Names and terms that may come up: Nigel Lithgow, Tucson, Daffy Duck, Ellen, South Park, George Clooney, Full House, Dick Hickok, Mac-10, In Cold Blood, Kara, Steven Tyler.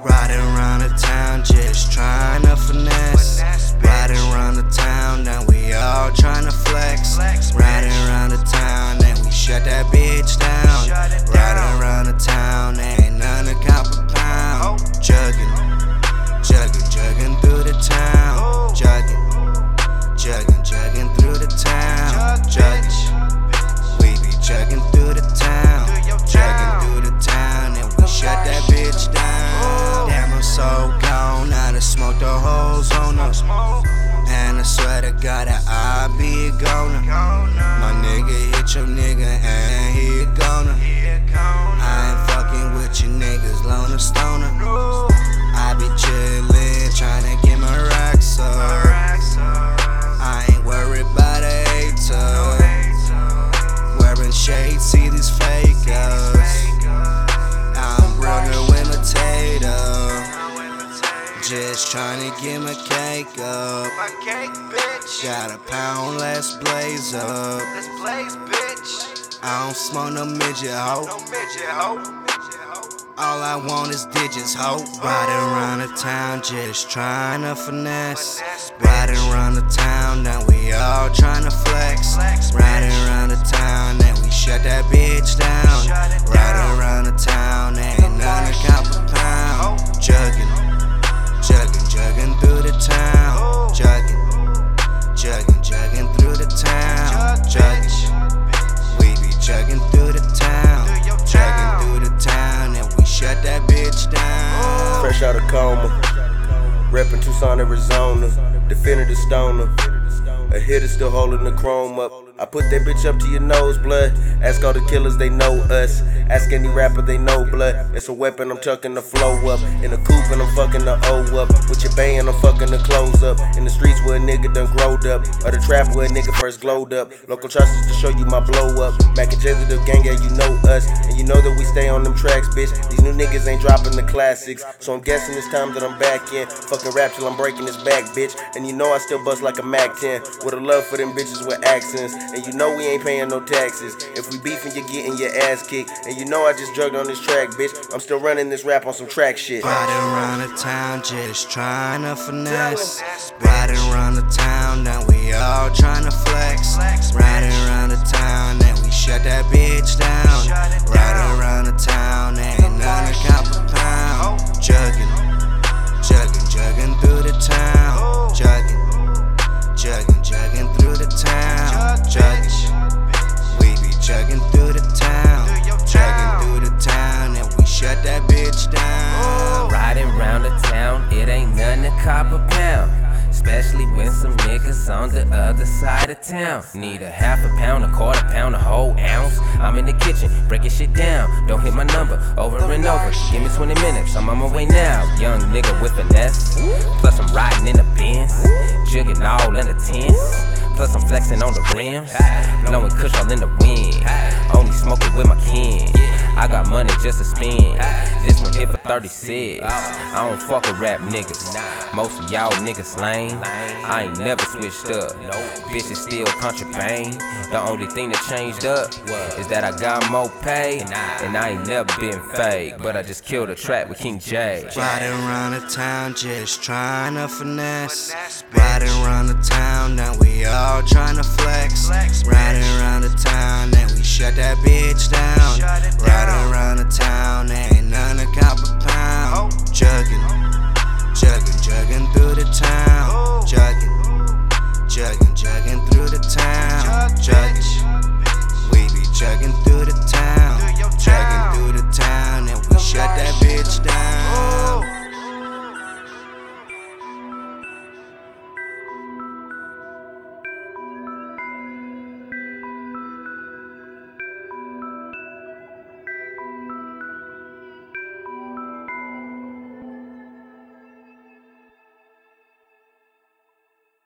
Riding around the town, just trying to finesse. Riding around the town, now we all trying to flex. Riding around the town, and we shut that bitch down. Riding around the town, there ain't none to cop a pound. Jugging, jugging, jugging through the town. Jugging, jugging, jugging through the town. Jugging, we be jugging through the town. Jugging through the town, and we shut that bitch down. So gone, I done smoked the whole zone up. And I swear to God that I be a goner. My nigga hit your nigga and he a goner. I ain't fucking with you niggas, loner stoner. I be chillin', tryna get my racks up. I ain't worried about a hater. Wearing shades, see these fakers. I'm running with my tater. Just tryna get my cake up. My cake, bitch. Got a pound, let's blaze up. Let's blaze, bitch. I don't smoke no midget hoe. No midget hoe. All I want is digits, hoe. Riding around the town, just tryna finesse. Riding around the town, now we all tryna flex. Riding around the town, and we shut that bitch down. Riding around the town, there ain't none to cop a pound. Juggin'. Juggin', juggin' through the town. Juggin', juggin', juggin' through the town. Juggin', we be juggin' through the town. Juggin' through the town, and we shut that bitch down. Fresh out of coma, reppin' Tucson, Arizona. Definitive stoner, a hitter still holding the chrome up. I put that bitch up to your nose, blood. Ask all the killers, they know us. Ask any rapper, they know blood. It's a weapon, I'm tucking the flow up. In the coupe and I'm fucking the O up. With your band, I'm fucking the clothes up. In the streets where a nigga done growed up. Or the trap where a nigga first glowed up. Local trusses to show you my blow up. Mac-10 the gang, yeah, you know us. And you know that we stay on them tracks, bitch. These new niggas ain't dropping the classics. So I'm guessing it's time that I'm back in. Fucking rap till I'm breaking his back, bitch. And you know I still bust like a Mac-10. With a love for them bitches with accents. And you know we ain't paying no taxes. If we beefing, you're getting your ass kicked. And you know I just drugged on this track, bitch. I'm still running this rap on some track shit. Riding around the town, just trying to finesse. Riding around the town, now we all trying to flex. Riding around the town, and we shut that bitch down. Riding around the town, there ain't none to cop a pound. Jugging, jugging, jugging through the town. Jugging, jugging, jugging through the town. Jugging, we be jugging through the town. Jugging through the town, and we shut that bitch down. Riding round the town, it ain't none to cop a pound. Especially when some niggas on the other side of town. Need a half a pound, a quarter pound, a whole ounce. I'm in the kitchen, breaking shit down. Don't hit my number, over and over. Give me 20 minutes, I'm on my way now. Young nigga with finesse. Plus I'm riding in the Benz, jugging all in the tents. Plus I'm flexing on the rims, blowing kush all in the wind. Only smoking with my kin. I got money just to spend. This one hit for 36. I don't fuck with rap niggas. Most of y'all niggas lame. I ain't never switched up. Bitches still contraband. The only thing that changed up is that I got more pay. And I ain't never been fake. But I just killed a track with King-Jay. Riding around the town, just trying to finesse. Riding around the town, now we all tryna flex. Riding around the town, and we shut that bitch down. Riding